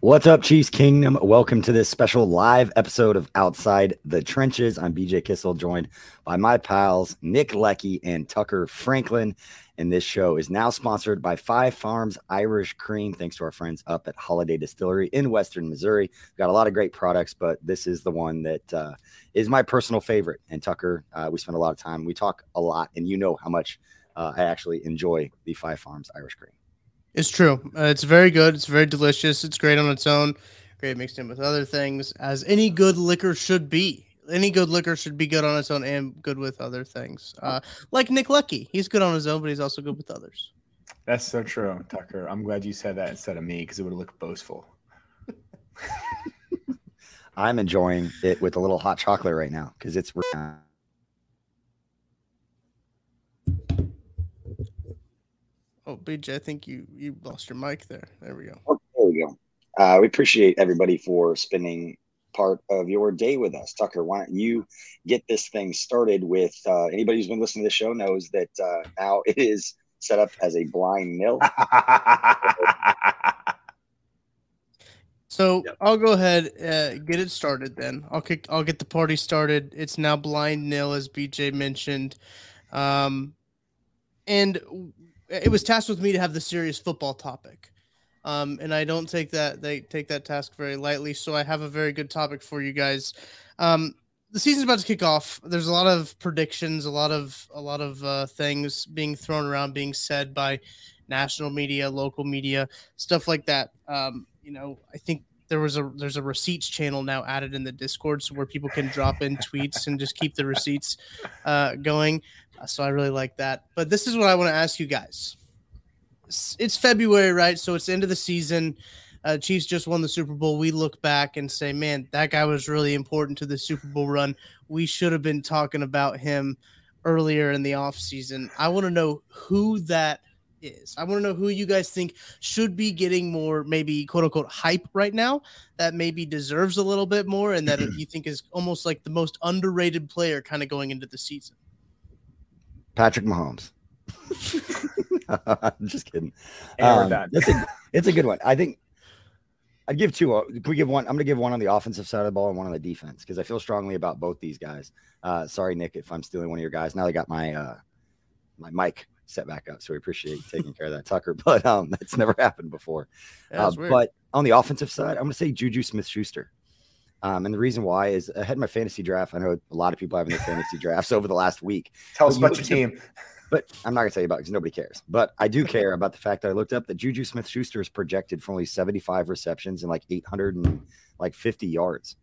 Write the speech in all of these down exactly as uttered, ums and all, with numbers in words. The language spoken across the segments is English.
What's up, Chiefs Kingdom? Welcome to this special live episode of Outside the Trenches. I'm B J Kissel, joined by my pals Nick Leckie and Tucker Franklin. And this show is now sponsored by Five Farms Irish Cream, thanks to our friends up at Holiday Distillery in Western Missouri. We've got a lot of great products, but this is the one that uh, is my personal favorite. And Tucker, uh, we spend a lot of time. We talk a lot, and you know how much uh, I actually enjoy the Five Farms Irish Cream. It's true. Uh, it's very good. It's very delicious. It's great on its own. Great mixed in with other things, as any good liquor should be. Any good liquor should be good on its own and good with other things. Uh, like Nick Leckie. He's good on his own, but he's also good with others. That's so true, Tucker. I'm glad you said that instead of me, because it would have looked boastful. I'm enjoying it with a little hot chocolate right now, because it's... Oh, B J, I think you, you lost your mic there. There we go. Oh, there we go. Uh, we appreciate everybody for spending part of your day with us. Tucker, why don't you get this thing started with uh, anybody who's been listening to the show knows that uh, now it is set up as a blind nil. So yep. I'll go ahead and uh, get it started then. I'll kick. I'll get the party started. It's now blind nil, as B J mentioned. Um, and... It was tasked with me to have the serious football topic, um, and I don't take that they take that task very lightly. So I have a very good topic for you guys. Um, the season's about to kick off. There's a lot of predictions, a lot of a lot of uh, things being thrown around, being said by national media, local media, stuff like that. Um, you know, I think there was a there's a receipts channel now added in the Discord, so where people can drop in tweets and just keep the receipts uh, going. So I really like that. But this is what I want to ask you guys. It's February, right? So it's the end of the season. Uh, Chiefs just won the Super Bowl. We look back and say, man, that guy was really important to the Super Bowl run. We should have been talking about him earlier in the offseason. I want to know who that is. I want to know who you guys think should be getting more, maybe quote-unquote hype right now, that maybe deserves a little bit more, and that you think is almost like the most underrated player kind of going into the season. Patrick Mahomes. I'm just kidding. Um, it's, a, it's a good one. I think I'd give two. Can we give one? I'm going to give one on the offensive side of the ball and one on the defense, because I feel strongly about both these guys. Uh, sorry, Nick, if I'm stealing one of your guys. Now I got my uh, my mic set back up, so we appreciate you taking care of that, Tucker. But um, that's never happened before. Uh, but on the offensive side, I'm going to say Juju Smith-Schuster. Um, and the reason why is I had my fantasy draft. I know a lot of people having their fantasy drafts over the last week. Tell us about your team. But I'm not going to tell you about it because nobody cares. But I do care about the fact that I looked up that Juju Smith-Schuster is projected for only seventy-five receptions and like eight hundred and like fifty yards.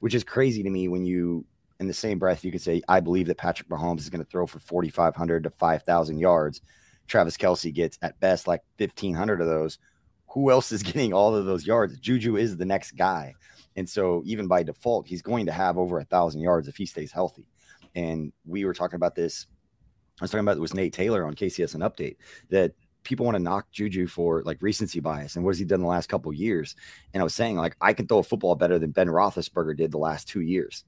which is crazy to me when you, in the same breath, you could say, I believe that Patrick Mahomes is going to throw for forty-five hundred to five thousand yards. Travis Kelce gets at best like fifteen hundred of those. Who else is getting all of those yards? Juju is the next guy. And so even by default, he's going to have over a thousand yards if he stays healthy. And we were talking about this. I was talking about it with Nate Taylor on K C S An Update, that people want to knock Juju for like recency bias and what has he done the last couple of years. And I was saying, like, I can throw a football better than Ben Roethlisberger did the last two years.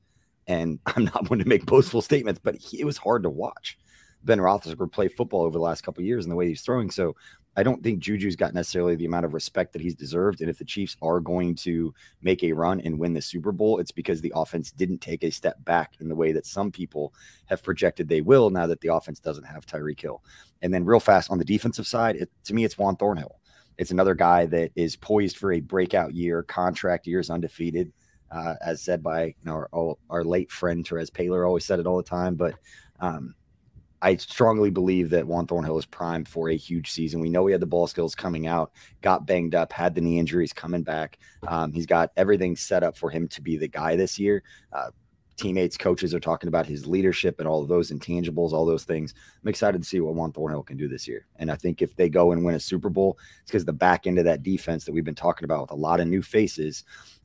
And I'm not one to make boastful statements, but he, it was hard to watch Ben Roethlisberger play football over the last couple of years and the way he's throwing. So I don't think Juju's got necessarily the amount of respect that he's deserved. And if the Chiefs are going to make a run and win the Super Bowl, it's because the offense didn't take a step back in the way that some people have projected they will, now that the offense doesn't have Tyreek Hill. And then real fast on the defensive side, it, to me, it's Juan Thornhill. It's another guy that is poised for a breakout year. Contract years undefeated, uh, as said by you know, our, our late friend, Therese Paylor, always said it all the time. But, um, I strongly believe that Juan Thornhill is primed for a huge season. We know he had the ball skills coming out, got banged up, had the knee injuries coming back. Um, he's got everything set up for him to be the guy this year. Uh, teammates, coaches are talking about his leadership and all of those intangibles, all those things. I'm excited to see what Juan Thornhill can do this year. And I think if they go and win a Super Bowl, it's because the back end of that defense that we've been talking about with a lot of new faces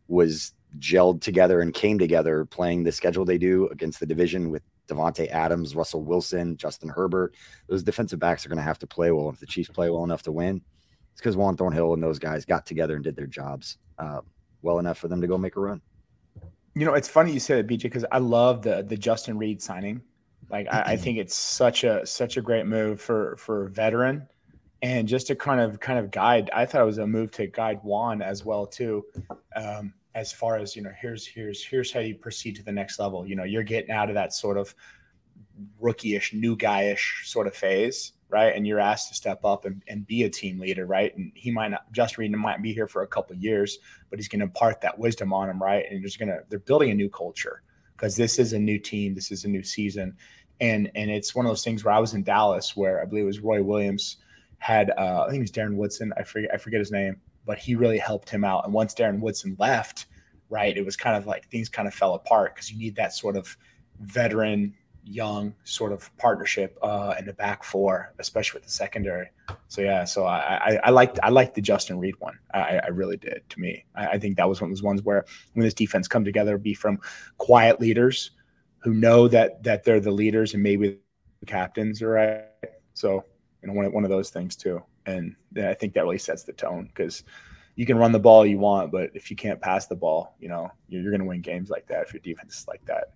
was gelled together and came together playing the schedule they do against the division with Devontae Adams, Russell Wilson, Justin Herbert. Those defensive backs are going to have to play well. If the Chiefs play well enough to win, it's because Juan Thornhill and those guys got together and did their jobs uh, well enough for them to go make a run. You know, it's funny you say that, B J, because I love the the Justin Reed signing. Like, I, I think it's such a such a great move for for a veteran, and just to kind of kind of guide. I thought it was a move to guide Juan as well too. Um, as far as, you know, here's, here's, here's how you proceed to the next level. You know, you're getting out of that sort of rookie-ish, new guy-ish sort of phase, right? And you're asked to step up and, and be a team leader, right? And he might not, Justin Reed might be here for a couple of years, but he's going to impart that wisdom on him, right? And there's going to, they're building a new culture because this is a new team. This is a new season. And, and it's one of those things where I was in Dallas where I believe it was Roy Williams had, uh, I think it was Darren Woodson. I forget, I forget his name. But he really helped him out. And once Darren Woodson left, right, it was kind of like things kind of fell apart because you need that sort of veteran, young sort of partnership uh, in the back four, especially with the secondary. So, yeah, so I, I, I liked I liked the Justin Reed one. I, I really did, to me. I, I think that was one of those ones where when this defense come together, it'd be from quiet leaders who know that that they're the leaders and maybe the captains, right? So, you know, one, one of those things too. And I think that really sets the tone because you can run the ball you want, but if you can't pass the ball, you know, you're, you're going to win games like that if your defense is like that.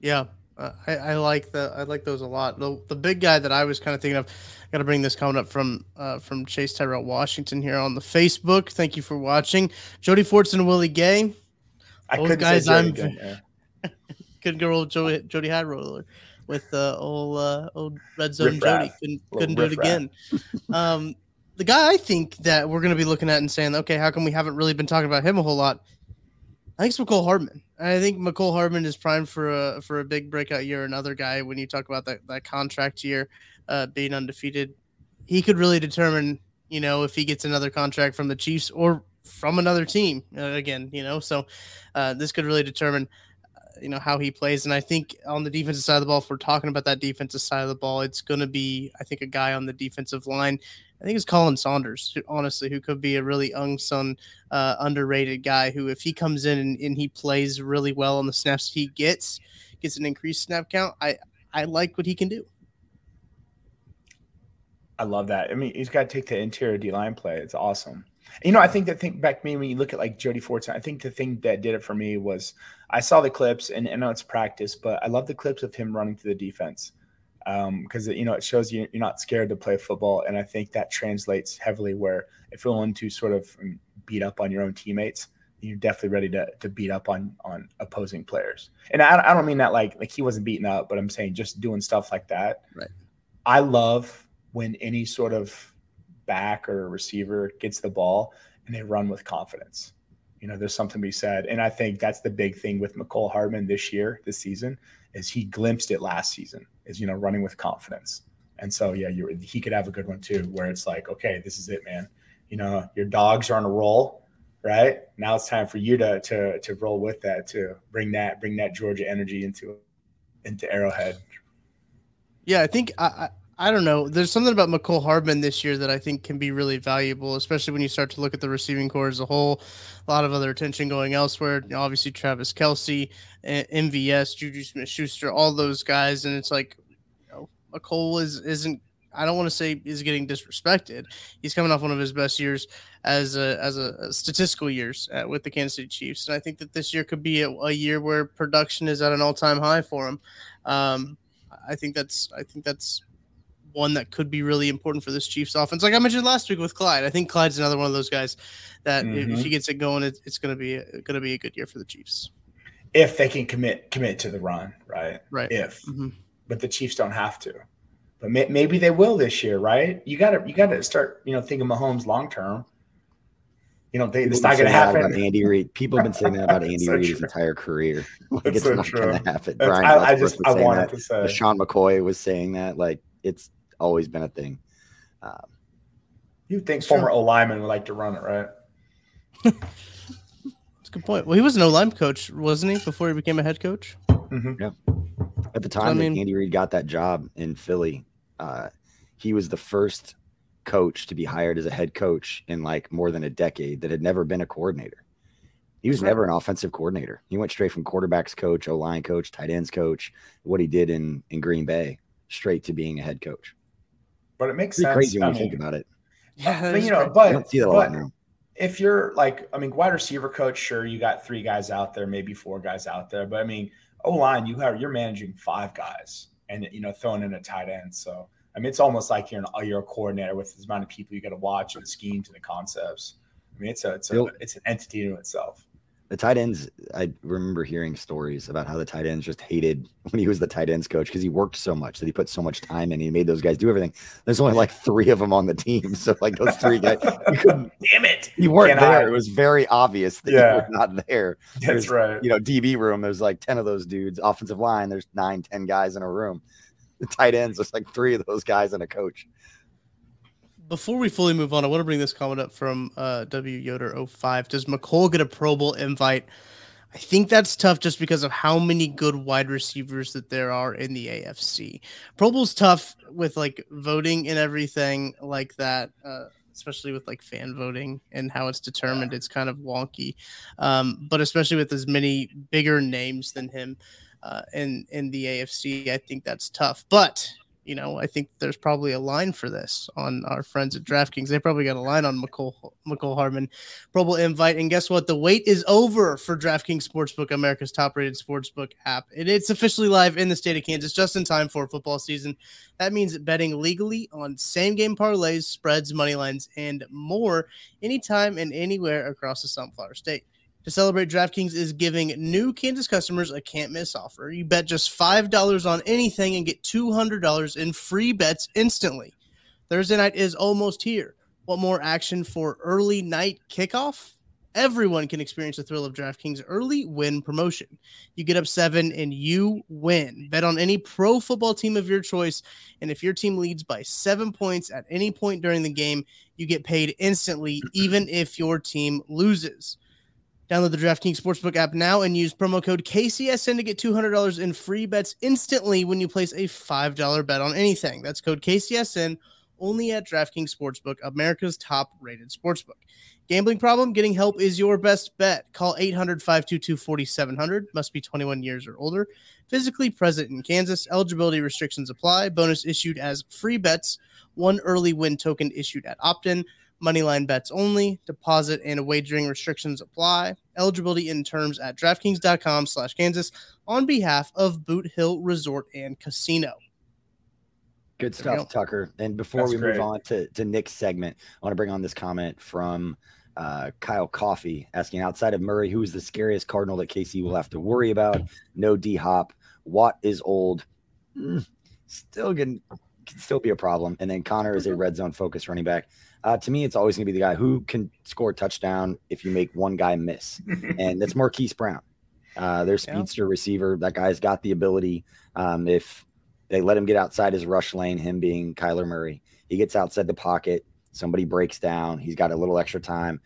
Yeah, uh, I, I like the I like those a lot. The, the big guy that I was kind of thinking of, I got to bring this comment up from uh, from Chase Tyrell Washington here on the Facebook. Thank you for watching. Jody Fortson, Willie Gay. I couldn't guys, say Jody I'm, again, yeah. Couldn't go roll Jody, Jody High Roller. With uh, old uh, old Red Zone Jody. Couldn't, couldn't do it again. Um, the guy I think that we're going to be looking at and saying, okay, how come we haven't really been talking about him a whole lot? I think it's McCole Hardman. I think McCole Hardman is primed for a, for a big breakout year. Another guy, when you talk about that, that contract year uh, being undefeated, he could really determine, you know, if he gets another contract from the Chiefs or from another team uh, again, you know. So uh, this could really determine – you know, how he plays. And I think on the defensive side of the ball, if we're talking about that defensive side of the ball, it's going to be, I think, a guy on the defensive line. I think it's Colin Saunders, who, honestly, who could be a really unsung, uh, underrated guy who, if he comes in and, and he plays really well on the snaps he gets, gets an increased snap count, I, I like what he can do. I love that. I mean, he's got to take the interior D-line play. It's awesome. You know, I think that thing back to me when you look at like Jody Fortson, I think the thing that did it for me was I saw the clips and I know it's practice, but I love the clips of him running to the defense because, um, you know, it shows you you're not scared to play football. And I think that translates heavily where if you're willing to sort of beat up on your own teammates, you're definitely ready to to beat up on on opposing players. And I, I don't mean that like like he wasn't beaten up, but I'm saying just doing stuff like that. Right. I love when any sort of back or a receiver gets the ball and they run with confidence. You know, there's something to be said. And I think that's the big thing with McCole Hardman this year, this season, is he glimpsed it last season is, you know, running with confidence. And so, yeah, you he could have a good one too, where it's like, okay, this is it, man. You know, your dogs are on a roll. right? Now it's time for you to to to roll with that, to bring that bring that Georgia energy into into Arrowhead. Yeah, I think I, I I don't know. There's something about McCole Hardman this year that I think can be really valuable, especially when you start to look at the receiving corps as a whole. A lot of other attention going elsewhere. You know, obviously, Travis Kelce, M V S, Juju Smith-Schuster, all those guys. And it's like, you know, McCole is, isn't – I don't want to say is getting disrespected. He's coming off one of his best years as a, as a, a statistical years at, with the Kansas City Chiefs. And I think that this year could be a, a year where production is at an all-time high for him. Um, I think that's – I think that's – one that could be really important for this Chiefs offense. Like I mentioned last week with Clyde, I think Clyde's another one of those guys that mm-hmm. if he gets it going, it, it's going to be going to be a good year for the Chiefs. If they can commit commit to the run, right? Right. If, mm-hmm. but the Chiefs don't have to, but may, maybe they will this year, right? You got to you got to start, you know, thinking Mahomes long term. You know, they, it's not going to happen. About Andy Reid, people have been saying that about Andy so Reid's entire career. Like it's so not going to happen. Brian I, I just I wanted that. to say. Sean McCoy was saying that, like it's. Always been a thing. Um, You'd think former O lineman would like to run it, right? That's a good point. Well, he was an O line coach, wasn't he, before he became a head coach? Mm-hmm. Yeah. At the time, so, I mean, that Andy Reid got that job in Philly, uh, he was the first coach to be hired as a head coach in like more than a decade that had never been a coordinator. He was right. never an offensive coordinator. He went straight from quarterbacks coach, O line coach, tight ends coach, what he did in in Green Bay, straight to being a head coach. But it makes sense. Crazy when I you mean, think about it. Yeah, but, you know, but, don't see that but now. If you're like, I mean, wide receiver coach, sure, you got three guys out there, maybe four guys out there. But I mean, O line, you have you're managing five guys, and you know, throwing in a tight end. So I mean, it's almost like you're an you're a coordinator with the amount of people you got to watch and the schemes and the concepts. I mean, it's a it's a, it's an entity in itself. The tight ends, I remember hearing stories about how the tight ends just hated when he was the tight ends coach because he worked so much that he put so much time in. He made those guys do everything. There's only like three of them on the team. So like those three guys, you couldn't, damn it. You weren't there. I? It was very obvious that yeah. you were not there. There's, that's right. You know, D B room, there's like ten of those dudes. Offensive line, there's nine, ten guys in a room. The tight ends, there's like three of those guys and a coach. Before we fully move on, I want to bring this comment up from uh, W Yoder oh five. Does McCole get a Pro Bowl invite? I think that's tough just because of how many good wide receivers that there are in the A F C. Pro Bowl's tough with like voting and everything like that, uh, especially with like fan voting and how it's determined. It's kind of wonky, um, but especially with as many bigger names than him uh, in in the A F C, I think that's tough. But you know, I think there's probably a line for this on our friends at DraftKings. They probably got a line on McCole, McCole Hardman Pro Bowl invite. And guess what? The wait is over for DraftKings Sportsbook, America's top-rated sportsbook app. And it's officially live in the state of Kansas just in time for football season. That means betting legally on same-game parlays, spreads, money lines, and more anytime and anywhere across the Sunflower State. To celebrate, DraftKings is giving new Kansas customers a can't-miss offer. You bet just five dollars on anything and get two hundred dollars in free bets instantly. Thursday night is almost here. Want more action for early night kickoff? Everyone can experience the thrill of DraftKings early win promotion. You get up seven and you win. Bet on any pro football team of your choice, and if your team leads by seven points at any point during the game, you get paid instantly, even if your team loses. Download the DraftKings Sportsbook app now and use promo code K C S N to get two hundred dollars in free bets instantly when you place a five dollars bet on anything. That's code K C S N only at DraftKings Sportsbook, America's top-rated sportsbook. Gambling problem? Getting help is your best bet. Call eight hundred, five two two, four seven zero zero. Must be twenty-one years or older. Physically present in Kansas. Eligibility restrictions apply. Bonus issued as free bets. One early win token issued at opt-in. Moneyline bets only. Deposit and wagering restrictions apply. Eligibility in terms at DraftKings.com slash Kansas on behalf of Boot Hill Resort and Casino. Good stuff, Tucker. And before That's we great. move on to, to Nick's segment, I want to bring on this comment from uh, Kyle Coffee asking, outside of Murray, who is the scariest Cardinal that K C will have to worry about? No D-Hop. Watt is old. Mm, still getting... can still be a problem. And then Connor is a red zone focused running back. Uh, to me, it's always going to be the guy who can score a touchdown if you make one guy miss. And that's Marquise Brown, uh, their speedster yeah. receiver. That guy's got the ability. Um, if they let him get outside his rush lane, him being Kyler Murray, he gets outside the pocket. Somebody breaks down. He's got a little extra time.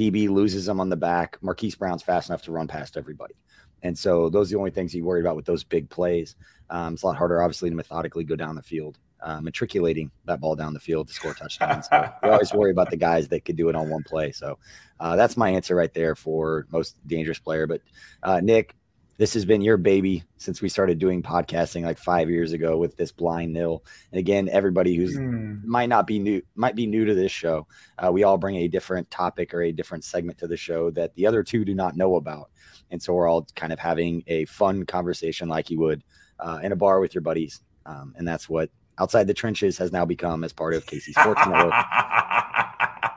D B loses him on the back. Marquise Brown's fast enough to run past everybody. And so those are the only things you worry about with those big plays. Um, it's a lot harder, obviously, to methodically go down the field, uh, matriculating that ball down the field to score touchdowns. So we always worry about the guys that could do it on one play. So uh, that's my answer right there for most dangerous player. But uh, Nick, this has been your baby since we started doing podcasting like five years ago with this blind nil. And again, everybody who's mm. might not be new, might be new to this show. Uh, we all bring a different topic or a different segment to the show that the other two do not know about. And so we're all kind of having a fun conversation like you would uh, in a bar with your buddies. Um, and that's what Outside the Trenches has now become as part of K C Sports Network.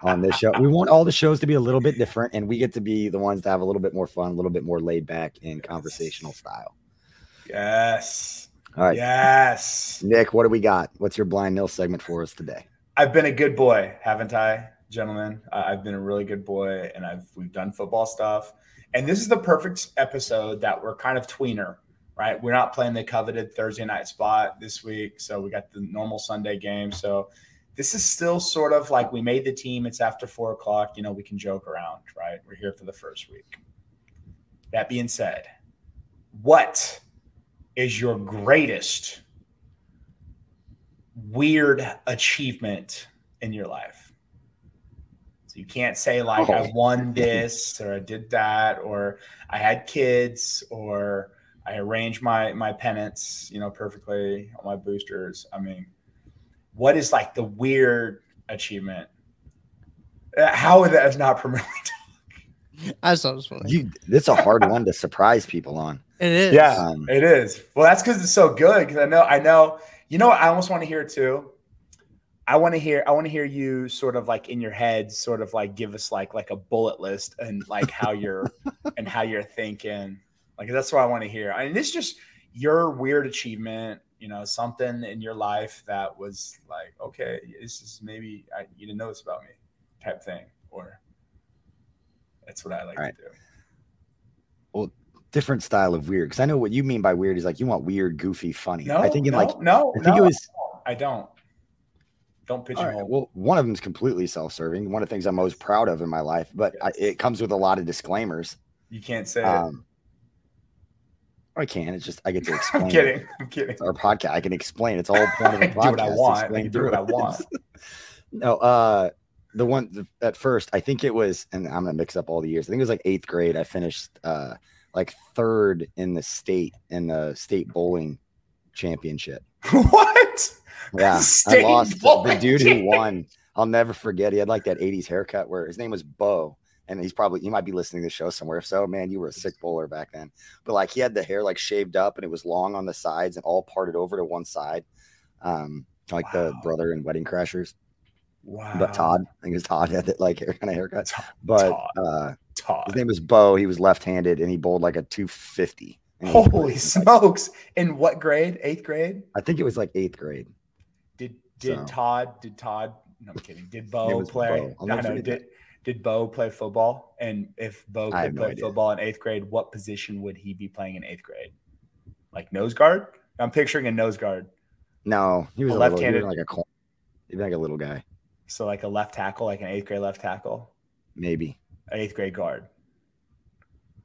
On this show, we want all the shows to be a little bit different, and we get to be the ones to have a little bit more fun, a little bit more laid back in conversational style. Yes. All right. Yes. Nick, what do we got? What's your blind nil segment for us today? I've been a good boy, haven't I, gentlemen? I've been a really good boy, and I've we've done football stuff, and this is the perfect episode that we're kind of tweener, right? We're not playing the coveted Thursday night spot this week, so we got the normal Sunday game, so. This is still sort of like we made the team. It's after four o'clock. You know, we can joke around, right? We're here for the first week. That being said, what is your greatest weird achievement in your life? So you can't say like, oh. I won this or I did that or I had kids or I arranged my, my pennants, you know, perfectly on my boosters. I mean, what is like the weird achievement? How would that not promote? I thought it was funny. You, it's a hard one to surprise people on. It is. Yeah, um, it is. Well, that's because it's so good. Because I know, I know. You know what? I almost want to hear too. I want to hear. I want to hear you sort of like in your head, sort of like give us like like a bullet list and like how you're and how you're thinking. Like that's what I want to hear. I mean, this is just your weird achievement. You know, something in your life that was like, okay, this is maybe I, you didn't know this about me type thing, or that's what I like right. to do. Well, different style of weird. Cause I know what you mean by weird is like, you want weird, goofy, funny. No, I think in no, like, no, I think no, it was, I don't, don't pigeonhole. Right, well, one of them is completely self-serving. One of the things I'm most proud of in my life, but yes. I, it comes with a lot of disclaimers. You can't say um, it. I can. It's just I get to explain. I'm kidding. It. I'm kidding. It's our podcast. I can explain. It's all part of the podcast. I do what I want. I can do what I want. No, uh, the one the, at first, I think it was, and I'm gonna mix up all the years. I think it was like eighth grade. I finished uh, like third in the state in the state bowling championship. What? Yeah, state I lost the dude who won. I'll never forget. He had like that eighties haircut. Where his name was Bo. And he's probably, you might be listening to the show somewhere. If so, man, you were a sick bowler back then. But like he had the hair like shaved up and it was long on the sides and all parted over to one side. Um, like wow. the brother in Wedding Crashers. Wow. But Todd, I think it was Todd had that like hair kind of haircut. But Todd. Uh, Todd. His name was Bo. He was left-handed and he bowled like a two fifty. Holy smokes. In what grade? Eighth grade? I think it was like eighth grade. Did did so. Todd, did Todd, no, I'm kidding. Did Bo play? Bo. No, no, did. That. Did Bo play football? And if Bo could play football in eighth grade, what position would he be playing in eighth grade? Like nose guard? I'm picturing a nose guard. No, he was a left-handed, like a corner. He'd be like a little guy. So like a left tackle, like an eighth grade left tackle. Maybe an eighth grade guard.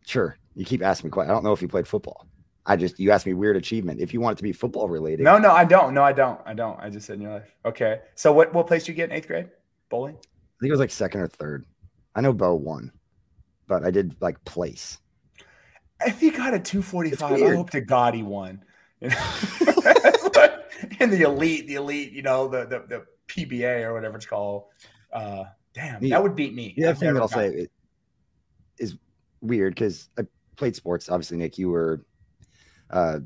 Sure. You keep asking me questions. I don't know if he played football. I just you asked me weird achievement. If you want it to be football related. No, no, I don't. No, I don't. I don't. I just said in your life. Okay. So what what place did you get in eighth grade? Bowling? I think it was like second or third. I know Bo won, but I did like place. If he got a two forty-five, I hope to God he won. You know? And the elite, the elite, you know, the the, the P B A or whatever it's called. Uh, damn, yeah. That would beat me. Yeah, the thing that I'll say it is weird because I played sports. Obviously, Nick, you were uh,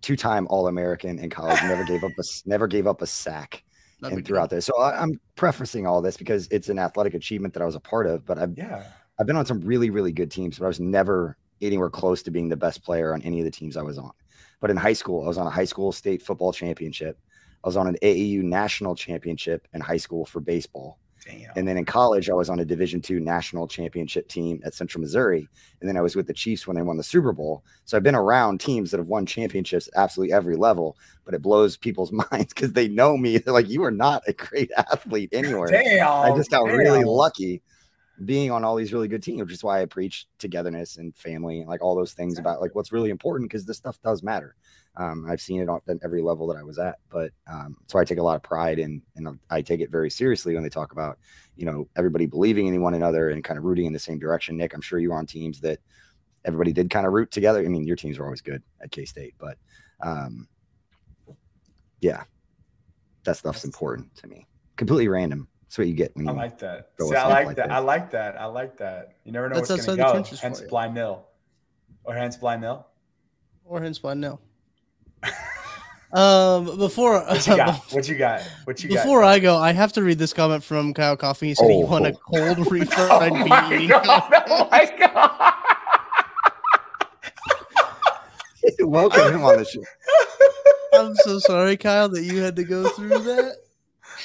two-time All-American in college. Never gave up a never gave up a sack. That'd and throughout this. So I, I'm prefacing all this because it's an athletic achievement that I was a part of, but I've, yeah. I've been on some really, really good teams, but I was never anywhere close to being the best player on any of the teams I was on. But in high school, I was on a high school state football championship. I was on an A A U national championship in high school for baseball. Damn. And then in college, I was on a Division two national championship team at Central Missouri. And then I was with the Chiefs when they won the Super Bowl. So I've been around teams that have won championships at absolutely every level, but it blows people's minds because they know me. They're like, you are not a great athlete anywhere. Damn, I just got damn. really lucky being on all these really good teams, which is why I preach togetherness and family and like all those things about like what's really important, because this stuff does matter. Um, I've seen it on every level that I was at, but um, so I take a lot of pride in, and I take it very seriously when they talk about, you know, everybody believing in one another and kind of rooting in the same direction. Nick, I'm sure you were on teams that everybody did kind of root together. I mean, your teams were always good at K-State, but um, yeah, that stuff's important to me. Completely random. That's what you get when you I like that. See, I like, like that. This. I like that. I like that. You never know That's what's going to go. Hence blind nil. Or hence blind nil. Or hence blind nil. um, before what you got? What you got? What you before got? I go, I have to read this comment from Kyle Coffee. He said, oh, "You want a cold reefer?" Oh, I'd my be God, oh my God! Welcome him on the show. I'm so sorry, Kyle, that you had to go through that.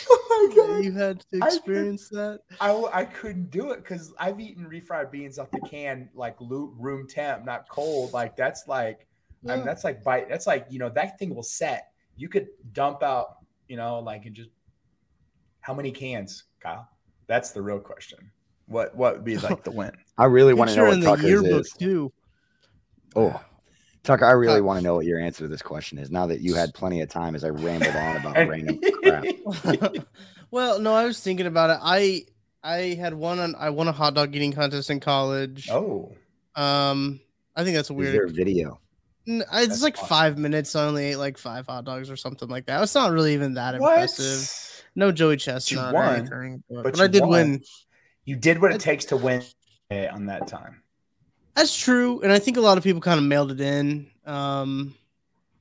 Oh my God. You had to experience I that. I, I couldn't do it because I've eaten refried beans off the can, like room temp, not cold. Like that's like, yeah. I mean, that's like bite. That's like, you know, that thing will set. You could dump out, you know, like and just how many cans, Kyle? That's the real question. What what would be like the win? I really want to know what Tucker's is. Picture in the yearbook too. Oh. Tucker, I really want to know what your answer to this question is now that you had plenty of time as I rambled on about random crap. Well, no, I was thinking about it. I I had one on I won a hot dog eating contest in college. Oh. Um, I think that's a weird is there a video. It's that's like awesome. Five minutes. So I only ate like five hot dogs or something like that. It's not really even that what? impressive. No Joey Chestnut won, or anything, but, but, but I did won. win. You did what I, it takes to win on that time. That's true, and I think a lot of people kind of mailed it in, um,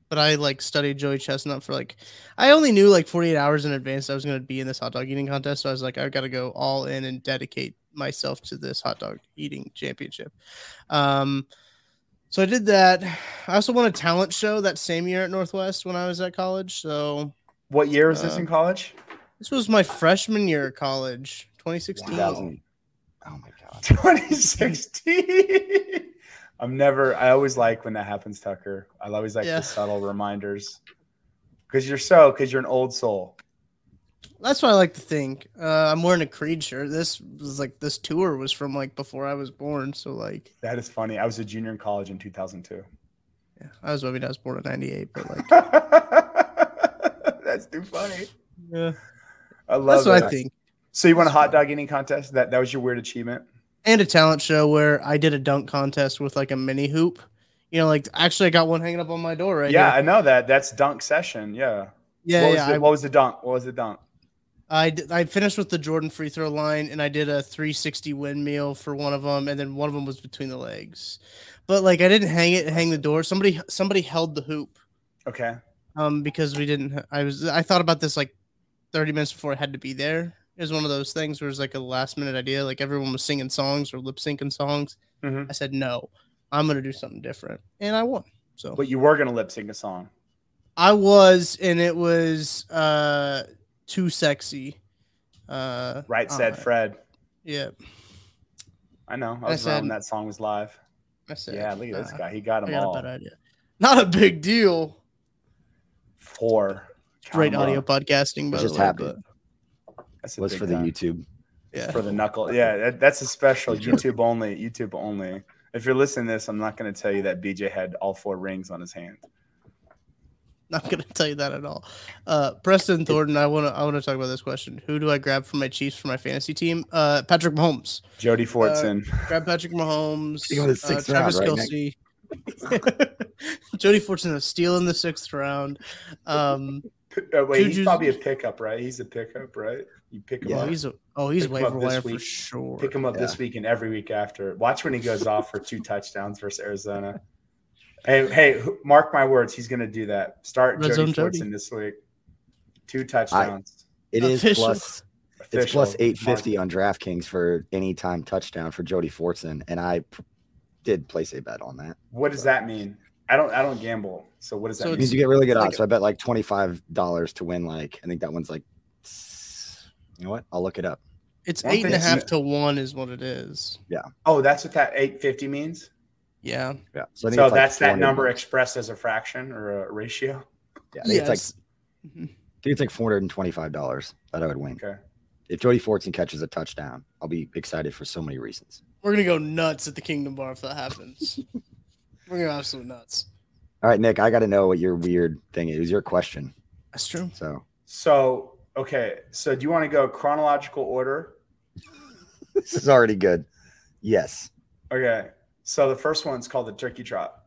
but I, like, studied Joey Chestnut for, like, I only knew, like, forty-eight hours in advance I was going to be in this hot dog eating contest, so I was like, I've got to go all in and dedicate myself to this hot dog eating championship. Um, so I did that. I also won a talent show that same year at Northwest when I was at college, so. What year was uh, this in college? This was my freshman year at college, twenty sixteen. Wow. Oh my God. twenty sixteen. I'm never, I always like when that happens, Tucker. I always like yeah. the subtle reminders because you're so, because you're an old soul. That's what I like to think. Uh, I'm wearing a Creed shirt. This was like, this tour was from like before I was born. So, like, that is funny. I was a junior in college in two thousand two. Yeah. I was, I mean, I was born in ninety-eight, but like, that's too funny. Yeah. I love That's what that. I think. So you won a hot dog eating contest? That that was your weird achievement? And a talent show where I did a dunk contest with like a mini hoop. You know, like actually I got one hanging up on my door right now. Yeah, here. I know that. That's dunk session. Yeah. Yeah. What was, yeah, the, I, what was the dunk? What was the dunk? I, did, I finished with the Jordan free throw line and I did a three sixty windmill for one of them. And then one of them was between the legs. But like I didn't hang it and hang the door. Somebody somebody held the hoop. Okay. Um, because we didn't. I was I thought about this like thirty minutes before I had to be there. It was one of those things where it was like a last minute idea. Like everyone was singing songs or lip syncing songs. Mm-hmm. I said, no, I'm going to do something different. And I won. So, but you were going to lip sync a song. I was, and it was uh, Too Sexy. Uh, right said right. Fred. Yeah. I know. I was I said, around when that song was live. I said, yeah, look at uh, this guy. He got them I got all. A bad idea. Not a big deal. Four. Great audio podcasting. By just happened. That's was for time. The YouTube. Yeah. For the knuckle. Yeah, that, that's a special YouTube only. YouTube only. If you're listening to this, I'm not going to tell you that B J had all four rings on his hand. Not going to tell you that at all. Uh, Preston Thornton, I want to I want to talk about this question. Who do I grab from my Chiefs for my fantasy team? Uh, Patrick Mahomes. Jody Fortson. Uh, grab Patrick Mahomes. Uh, Travis Kelce. Jody Fortson is stealing in the sixth round. Um, uh, wait, Juju's... he's probably a pickup, right? He's a pickup, right? You pick him yeah, up. He's a, oh, he's waiver wire for sure. Pick him up yeah. this week and every week after. Watch when he goes off for two touchdowns versus Arizona. Hey, hey, mark my words. He's going to do that. Start Red Jody Fortson this week. Two touchdowns. I, it Official. is plus Official. It's plus eight fifty on DraftKings for anytime touchdown for Jody Fortson, and I p- did place a bet on that. What does so. that mean? I don't. I don't gamble. So what does that so mean? It means you get really good odds. Like, so I bet like twenty-five dollars to win. Like I think that one's like. You know what? I'll look it up. It's one eight and a half to one is what it is. Yeah. Oh, that's what that eight fifty means? Yeah. Yeah. So, so that's like that number bucks. Expressed as a fraction or a ratio? Yeah. I think yes. it's like, I think it's like four hundred twenty-five dollars that I would win. Okay. if Jody Fortson catches a touchdown, I'll be excited for so many reasons. We're going to go nuts at the Kingdom Bar if that happens. We're going to go absolute nuts. All right, Nick, I got to know what your weird thing is. It was your question. That's true. So, so okay. So do you want to go chronological order? This is already good. Yes. Okay. So the first one's called the turkey trot.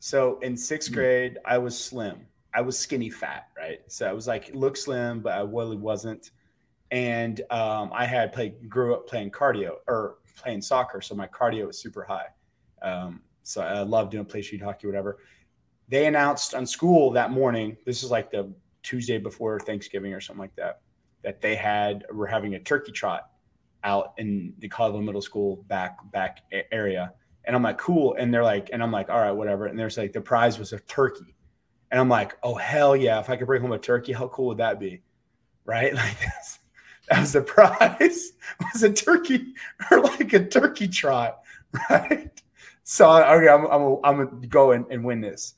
So in sixth grade, I was slim. I was skinny fat, right? So I was like, look slim, but I really wasn't. And um, I had played, grew up playing cardio or playing soccer. So my cardio was super high. Um, so I loved doing play street hockey, whatever. They announced on school that morning, this is like the Tuesday before Thanksgiving or something like that, that they had, were having a turkey trot out in the Colorado Middle School back, back area. And I'm like, cool. And they're like, and I'm like, all right, whatever. And there's like, the prize was a turkey. And I'm like, oh, hell yeah. If I could bring home a turkey, how cool would that be? Right? Like this. That was the prize, was a turkey or like a turkey trot, right? So okay, I'm I'm I'm gonna go and, and win this,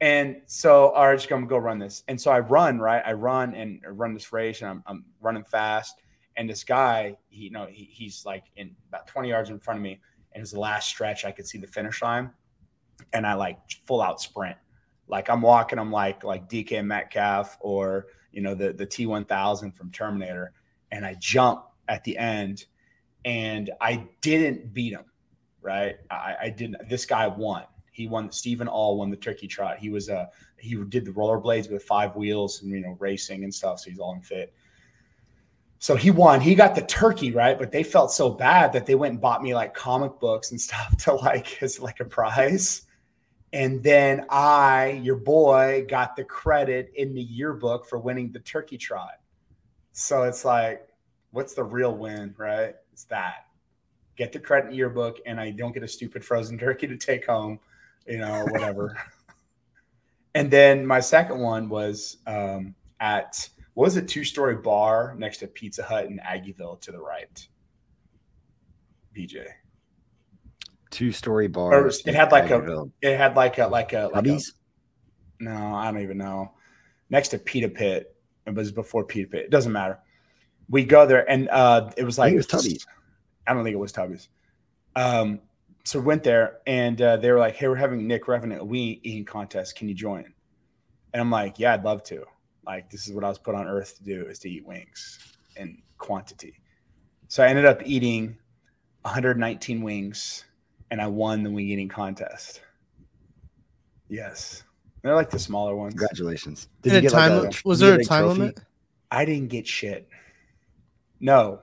and so all right, just gonna go run this, and so I run right, I run and I run this race, and I'm I'm running fast, and this guy, he, you know, he, he's like in about twenty yards in front of me, and his last stretch, I could see the finish line, and I like full out sprint, like I'm walking, I'm like like D K Metcalf or you know the the T one thousand from Terminator. And I jump at the end, and I didn't beat him, right? I, I didn't. This guy won. He won. Stephen All won the turkey trot. He was a he did the rollerblades with five wheels and you know racing and stuff. So he's all in fit. So he won. He got the turkey, right? But they felt so bad that they went and bought me like comic books and stuff to like as like a prize. And then I, your boy, got the credit in the yearbook for winning the turkey trot. So it's like, what's the real win, right? It's that. Get the credit yearbook, and I don't get a stupid frozen turkey to take home, you know, whatever. And then my second one was um, at, what was it, two-story bar next to Pizza Hut in Aggieville to the right? B J. Two-story bar. It, was, it had like Aggieville. a, it had like a, like a, like a, no, I don't even know. Next to Pita Pit. It was before Pita Pit. It doesn't matter. We go there, and uh, it was like – it was Tubby's. I don't think it was Tubby's. Um, so we went there, and uh, they were like, hey, we're having Nick Revenant a wing eating contest. Can you join? And I'm like, yeah, I'd love to. Like, this is what I was put on earth to do, is to eat wings in quantity. So I ended up eating one hundred nineteen wings, and I won the wing eating contest. Yes. They're like the smaller ones. Congratulations. Did you get time, like a, was there a time trophy? Limit? I didn't get shit. No.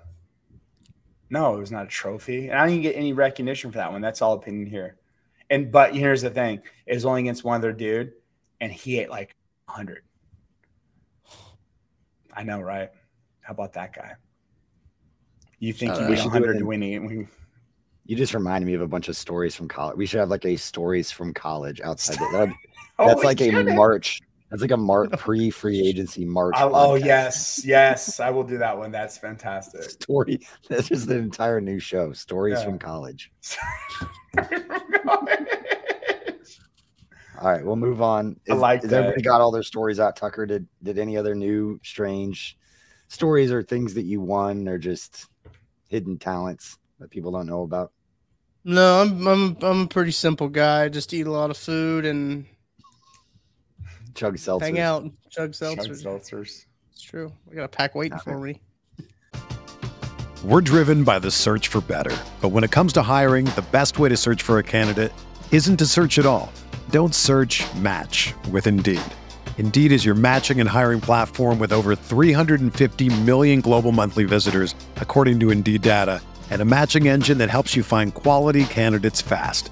No, it was not a trophy. And I didn't get any recognition for that one. That's all opinion here. And but here's the thing. It was only against one other dude, and he ate like one hundred. I know, right? How about that guy? You think you ate one hundred to win it? You just reminded me of a bunch of stories from college. We should have like a stories from college outside. That, that's like a March. That's like a March pre-free agency March. Oh, yes. Yes. I will do that one. That's fantastic. Story. This is the entire new show. Stories yeah. from college. All right. We'll move on. Is, I like that. Everybody got all their stories out, Tucker? Did, did any other new strange stories or things that you won or just hidden talents that people don't know about? No, I'm I'm I'm a pretty simple guy. I just eat a lot of food and chug seltzers. Hang out, and chug seltzers. Chug seltzers. It's true. We got a pack waiting for me. We're driven by the search for better, but when it comes to hiring, the best way to search for a candidate isn't to search at all. Don't search, match with Indeed. Indeed is your matching and hiring platform with over three hundred fifty million global monthly visitors, according to Indeed data, and a matching engine that helps you find quality candidates fast.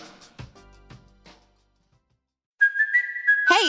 Hey,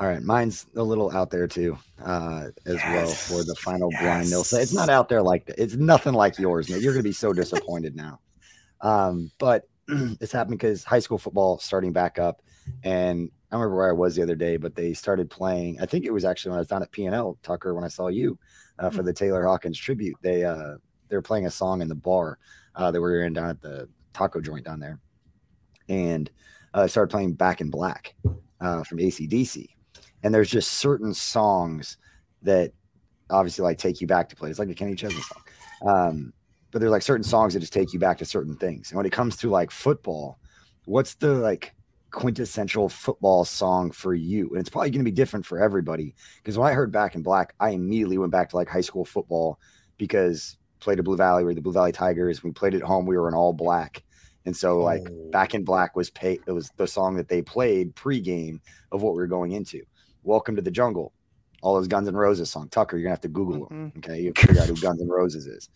All right, mine's a little out there too, uh, as yes. well for the final yes. blind. They'll say it's not out there like that. It's nothing like yours. You're going to be so disappointed now. Um, but it's happened because high school football starting back up, and I remember where I was the other day, but they started playing. I think it was actually when I was down at P and L, Tucker, when I saw you uh, for the Taylor Hawkins tribute. They uh, they were playing a song in the bar uh, that we were in down at the taco joint down there, and uh, started playing Back in Black uh, from A C D C. And there's just certain songs that obviously like take you back to play. It's like a Kenny Chesney song. Um, but there's like certain songs that just take you back to certain things. And when it comes to like football, what's the like quintessential football song for you? And it's probably going to be different for everybody. Because when I heard Back in Black, I immediately went back to like high school football because played at Blue Valley, we were the Blue Valley Tigers. We played at home. We were in all black. And so like oh. Back in Black was pay- it was the song that they played pregame of what we were going into. Welcome to the Jungle, all those Guns N' Roses song. Tucker, you're gonna have to Google mm-hmm. them. Okay, you figure out who Guns N' Roses is.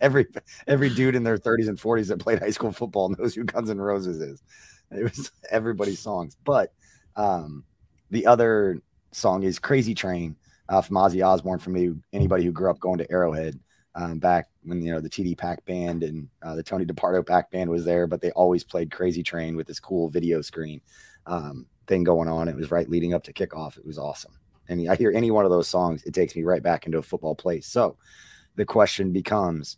every every dude in their thirties and forties that played high school football knows who Guns N' Roses is. It was everybody's songs. But um, the other song is Crazy Train uh, from Ozzy Osbourne. For me, anybody who grew up going to Arrowhead um, back when you know the T D Pack Band and uh, the Tony DePardo Pack Band was there, but they always played Crazy Train with this cool video screen. Um, thing going on. It was right leading up to kickoff. It was awesome. And I hear any one of those songs, it takes me right back into a football place. So the question becomes,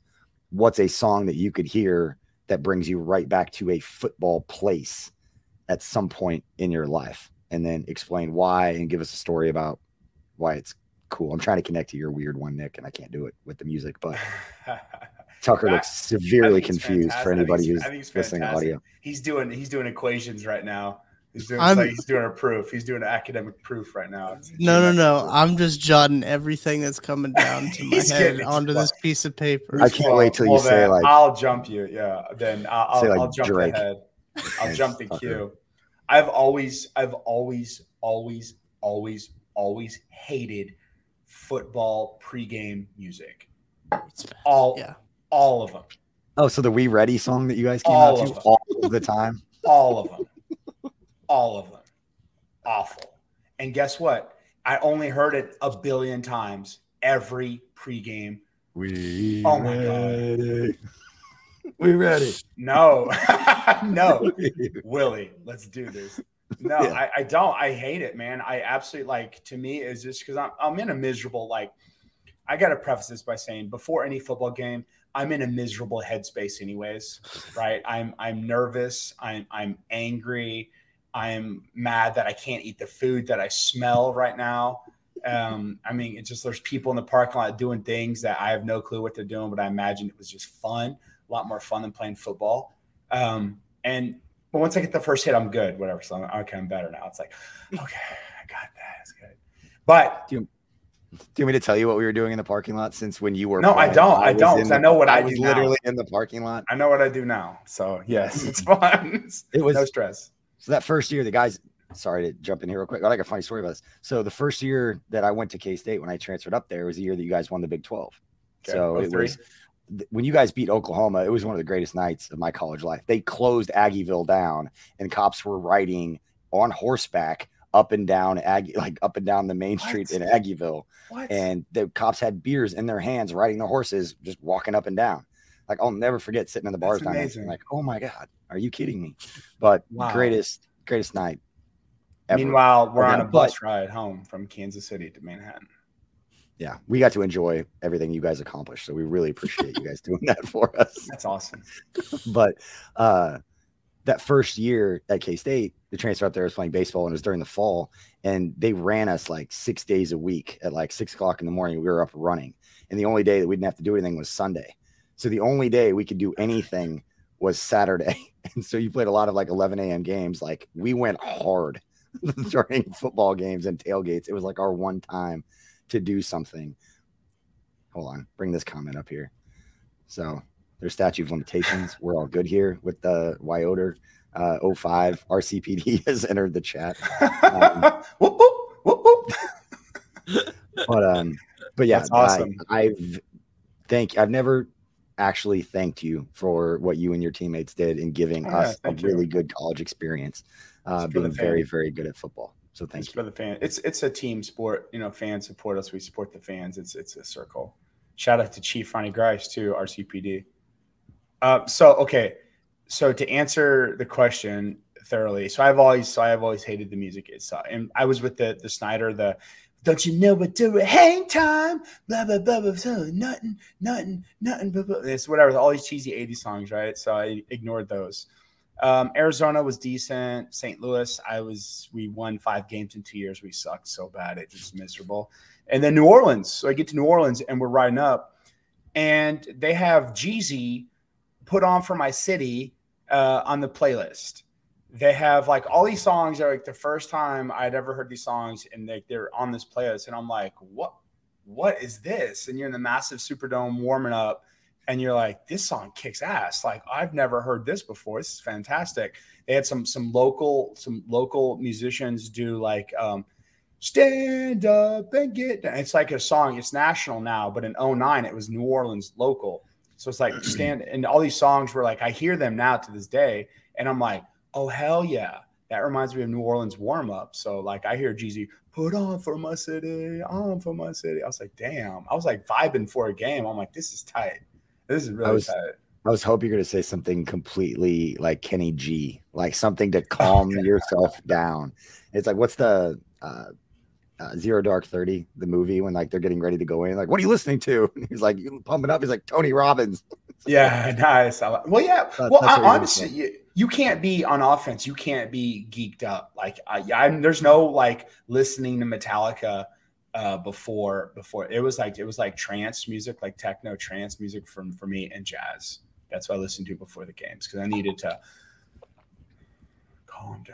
what's a song that you could hear that brings you right back to a football place at some point in your life? And then explain why and give us a story about why it's cool. I'm trying to connect to your weird one, Nick, and I can't do it with the music, but Tucker looks severely confused fantastic. for anybody who's listening to audio. He's doing, he's doing equations right now. He's doing, like he's doing a proof. He's doing academic proof right now. It's, it's no, no, no. Proof. I'm just jotting everything that's coming down to my head onto this piece of paper. I can't well, wait till well, you then, say like. I'll jump you. Yeah. Then I'll, I'll, like I'll jump Drake. ahead. I'll jump the queue. I've always, I've always, always, always, always hated football pregame music. All, yeah. all of them. Oh, so the We Ready song that you guys came all out to all of the time? All of them. All of them. Awful. And guess what? I only heard it a billion times every pregame. We oh my ready. God. We ready. No. no. Willie, let's do this. No, yeah. I, I don't. I hate it, man. I absolutely like to me is just because I'm I'm in a miserable, like I gotta preface this by saying before any football game, I'm in a miserable headspace anyways. Right. I'm I'm nervous. I'm I'm angry. I'm mad that I can't eat the food that I smell right now. Um, I mean, it's just there's people in the parking lot doing things that I have no clue what they're doing, but I imagine it was just fun, a lot more fun than playing football. Um, and but once I get the first hit, I'm good, whatever. So I'm okay, I'm better now. It's like, okay, I got that. It's good. But do you, do you want me to tell you what we were doing in the parking lot since when you were? No, playing? I don't. I, I don't. Because I know what I, I was do literally now. in the parking lot. I know what I do now. So yes, it's fun. It was no stress. So that first year, the guys, sorry to jump in here real quick. I like a funny story about this. So the first year that I went to K-State when I transferred up there was the year that you guys won the Big twelve. Okay, so it three. was when you guys beat Oklahoma, it was one of the greatest nights of my college life. They closed Aggieville down and cops were riding on horseback up and down Aggie, like up and down the main what? street in Aggieville. What? And the cops had beers in their hands, riding the horses, just walking up and down. Like, I'll never forget sitting in the bars down there like, oh my God, are you kidding me? But wow. greatest, greatest night ever. Meanwhile, we're on a bus ride home from Kansas City to Manhattan. Yeah, we got to enjoy everything you guys accomplished. So we really appreciate you guys doing that for us. That's awesome. But uh, that first year at K-State, the transfer out there was playing baseball, and it was during the fall, and they ran us like six days a week at like six o'clock in the morning. We were up running, and the only day that we didn't have to do anything was Sunday. So the only day we could do anything was Saturday. And so you played a lot of like eleven a.m. games. Like we went hard during football games and tailgates. It was like our one time to do something. Hold on, bring this comment up here. So there's statute of limitations. We're all good here with the Y-Oder uh, oh five. R C P D has entered the chat. Um, whoop, whoop, whoop, whoop. But, um, but yeah, that's awesome. I, I've thank I've never actually thanked you for what you and your teammates did in giving yeah, us a really you. good college experience, uh, being very, very good at football. So thank it's you. For the fan. It's it's a team sport. You know, fans support us. We support the fans. It's it's a circle. Shout out to Chief Ronnie Grice too, R C P D. Uh, so okay, so to answer the question thoroughly, so I've always so I've always hated the music. It's uh, and I was with the the Snyder. The don't you know what to do? Hang time, blah blah blah blah. blah nothing, nothing, nothing. Blah, blah. It's whatever. All these cheesy eighties songs, right? So I ignored those. Um, Arizona was decent. Saint Louis, I was. We won five games in two years. We sucked so bad, it was miserable. And then New Orleans. So I get to New Orleans, and we're riding up, and they have Jeezy put on for my city uh, on the playlist. They have like all these songs that are like the first time I'd ever heard these songs, and they, they're on this playlist. And I'm like, what? What is this? And you're in the massive Superdome warming up. And you're like, this song kicks ass. Like, I've never heard this before. This is fantastic. They had some some local some local musicians do like um, stand up and get down. It's like a song. It's national now, but in oh nine, it was New Orleans local. So it's like stand and all these songs were like, I hear them now to this day. And I'm like, oh, hell yeah. That reminds me of New Orleans warm up. So like I hear Jeezy put on for my city, on for my city. I was like, damn. I was like vibing for a game. I'm like, this is tight. This is really I was, tight. I was hoping you're going to say something completely like Kenny G, like something to calm yourself down. It's like, what's the uh, uh, Zero Dark Thirty, the movie, when like they're getting ready to go in? Like, what are you listening to? And he's like, you pumping up. He's like, Tony Robbins. Yeah, nice. I like, well, yeah. That's, well, that's I, honestly, you, you can't be on offense. You can't be geeked up. Like, I, I'm, there's no like listening to Metallica. Uh, before, before it was like it was like trance music, like techno trance music from for me and jazz. That's what I listened to before the games because I needed to calm down,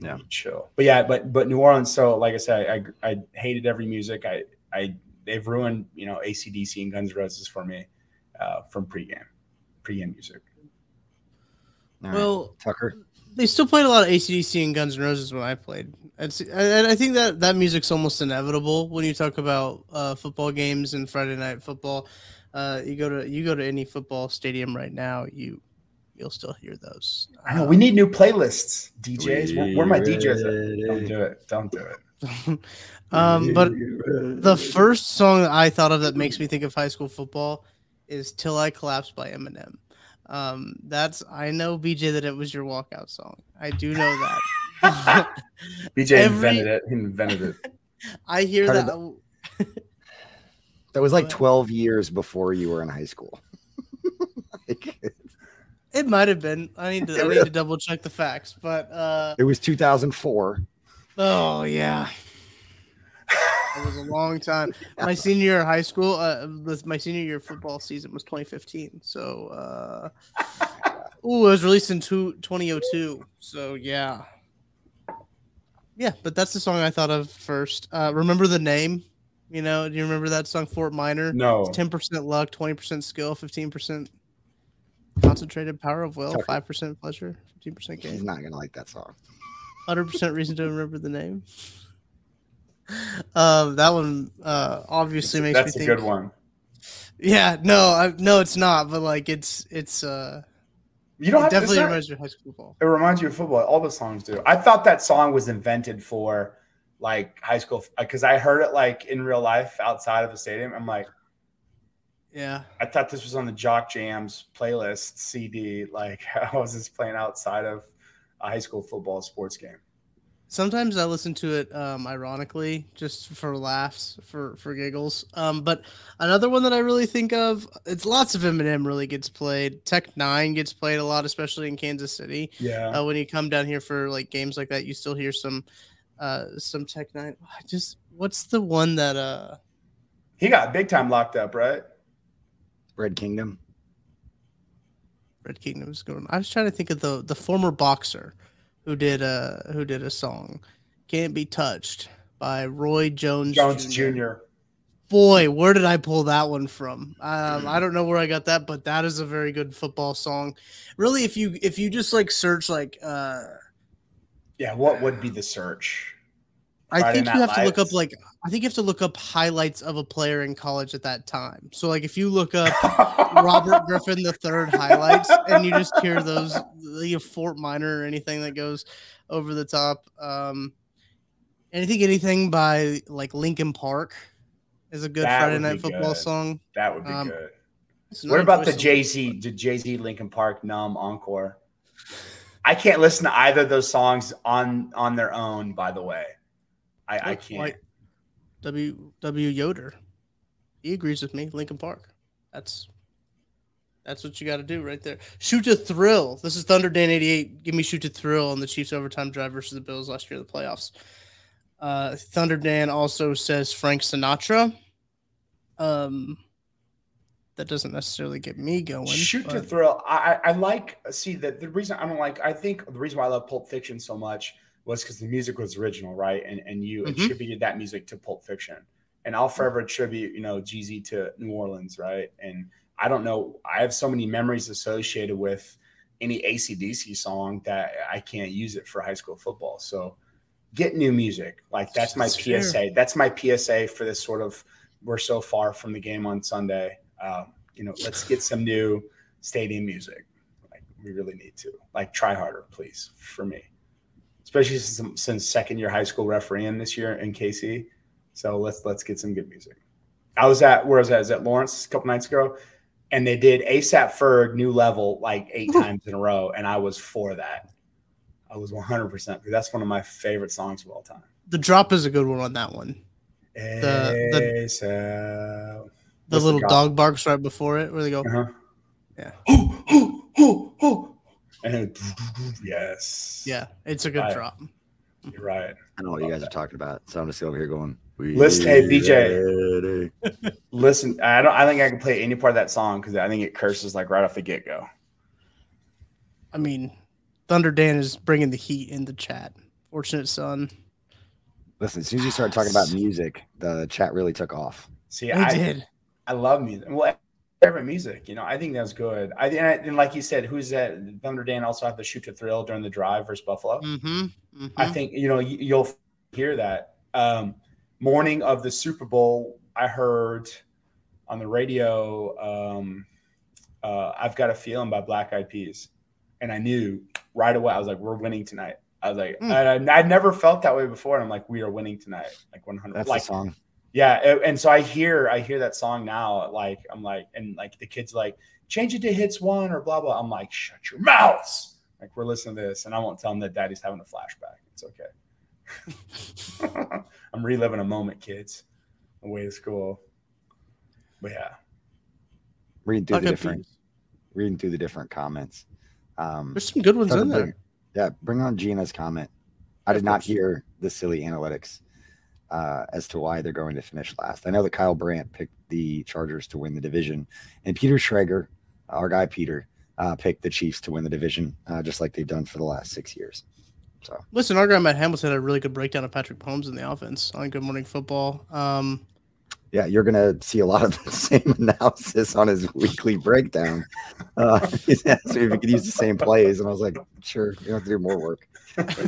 yeah, chill. But yeah, but but New Orleans. So like I said, I I hated every music. I I they've ruined you know A C D C and Guns N' Roses for me uh, from pregame, pregame music. All well, right. Tucker. They still played a lot of A C D C and Guns N' Roses when I played. It's, and I think that, that music's almost inevitable when you talk about uh, football games and Friday night football. Uh, you go to you go to any football stadium right now, you you'll still hear those. I know we need new playlists, D Js. Where, where are my D Js at? Don't do it. Don't do it. um, but the first song that I thought of that makes me think of high school football is "Till I Collapse" by Eminem. Um, that's, I know, B J, that it was your walkout song. I do know that. B J Every, invented it. He invented it. I hear Part that. The, that was like twelve years before you were in high school. It might have been. I need to, I need to double check the facts, but, uh, it was two thousand four. Oh yeah. It was a long time. My senior year of high school, uh, my senior year football season was twenty fifteen. So, uh, ooh, it was released in two thousand two. So, yeah. Yeah, but that's the song I thought of first. Uh, remember the name? You know, do you remember that song, Fort Minor? No. It's ten percent luck, twenty percent skill, fifteen percent concentrated power of will, Sorry. five percent pleasure, fifteen percent game. He's not going to like that song. one hundred percent reason to remember the name. Um, that one uh, obviously makes That's me think. That's a good one. Yeah, no, I, no, it's not. But like, it's it's. Uh, you don't it have definitely to reminds you of high school football. It reminds you of football. All the songs do. I thought that song was invented for like high school because I heard it like in real life outside of a stadium. I'm like, yeah. I thought this was on the Jock Jams playlist C D. Like, I was just playing outside of a high school football sports game. Sometimes I listen to it, um, ironically, just for laughs, for, for giggles. Um, but another one that I really think of, it's lots of Eminem really gets played. Tech N nine ne gets played a lot, especially in Kansas City. Yeah. Uh, when you come down here for like games like that, you still hear some, uh, some Tech N nine ne. Just what's the one that uh, he got big time locked up, right? Red Kingdom. Red Kingdom is going. I was trying to think of the the former boxer. Who did a Who did a song? Can't Be Touched by Roy Jones, Jones Junior Junior Boy, where did I pull that one from? Um, I don't know where I got that, but that is a very good football song. Really, if you if you just like search like, uh, yeah, what would be the search? I Friday think you have lights. to look up like I think you have to look up highlights of a player in college at that time. So like if you look up Robert Griffin the third highlights and you just hear those the Fort Minor or anything that goes over the top. Um, anything anything by like Linkin Park is a good that Friday Night Football good. song. That would be um, good. What about the Jay-Z? The Jay-Z Linkin Park Numb Encore? I can't listen to either of those songs on on their own. By the way. I, I can't. Like W. W. Yoder, he agrees with me. Linkin Park. That's that's what you got to do right there. Shoot to Thrill. This is Thunder Dan eighty-eight. Give me Shoot to Thrill on the Chiefs overtime drive versus the Bills last year in the playoffs. Uh, Thunder Dan also says Frank Sinatra. Um, that doesn't necessarily get me going. Shoot but. to Thrill. I I like see that the reason I don't like. I think the reason why I love Pulp Fiction so much. Was because the music was original, right? And and you mm-hmm. attributed that music to Pulp Fiction. And I'll forever attribute, you know, Jeezy to New Orleans, right? And I don't know. I have so many memories associated with any A C D C song that I can't use it for high school football. So get new music. Like that's my sure. P S A. That's my P S A for this sort of we're so far from the game on Sunday. Uh, you know, let's get some new stadium music. Like we really need to. Like try harder, please, for me. Especially since, since second year high school refereeing this year in K C, so let's let's get some good music. I was at where was I? I was at Lawrence a couple nights ago, and they did ASAP Ferg New Level like eight Ooh. times in a row, and I was for that. I was one hundred percent because that's one of my favorite songs of all time. The drop is a good one on that one. The the, the little the dog barks right before it where they go, uh-huh. yeah. Ooh, ooh, ooh, ooh. And yes. Yeah, it's a good right. drop. You're right. I know what Love you guys that. are talking about, so I'm just over here going. Listen, hey B J. listen, I don't. I think I can play any part of that song because I think it curses like right off the get go. I mean, Thunder Dan is bringing the heat in the chat. Fortunate son. Listen, as soon as you start talking about music, the chat really took off. See, I, I did. I love music. Well. Favorite music, you know, I think that's good. I and, and like you said, who's that? Thunder Dan also have to Shoot to Thrill during the drive versus Buffalo. Mm-hmm, mm-hmm. I think you know you, you'll hear that. Um, morning of the Super Bowl, I heard on the radio, um, uh, "I've Got a Feeling" by Black Eyed Peas, and I knew right away. I was like, "We're winning tonight." I was like, mm. and I, "I never felt that way before," and I'm like, "We are winning tonight." Like one hundred. That's like, the song. Yeah, and so I hear I hear that song now. Like I'm like, and like the kids like change it to hits one or blah blah. I'm like, shut your mouths. Like we're listening to this, and I won't tell them that Daddy's having a flashback. It's okay. I'm reliving a moment, kids. Away to school, but yeah. Reading through okay. the different, reading through the different comments. Um, There's some good ones in bring, there. Yeah, bring on Gina's comment. I did not hear the silly analytics. Uh, as to why they're going to finish last. I know that Kyle Brandt picked the Chargers to win the division, and Peter Schrager, our guy Peter, uh, picked the Chiefs to win the division, uh, just like they've done for the last six years. So, listen, our guy Matt Hamilton had a really good breakdown of Patrick Mahomes in the offense on Good Morning Football. Um, yeah, you're going to see a lot of the same analysis on his weekly breakdown. Uh, he's asked me if he could use the same plays, and I was like, sure, you don't have to do more work.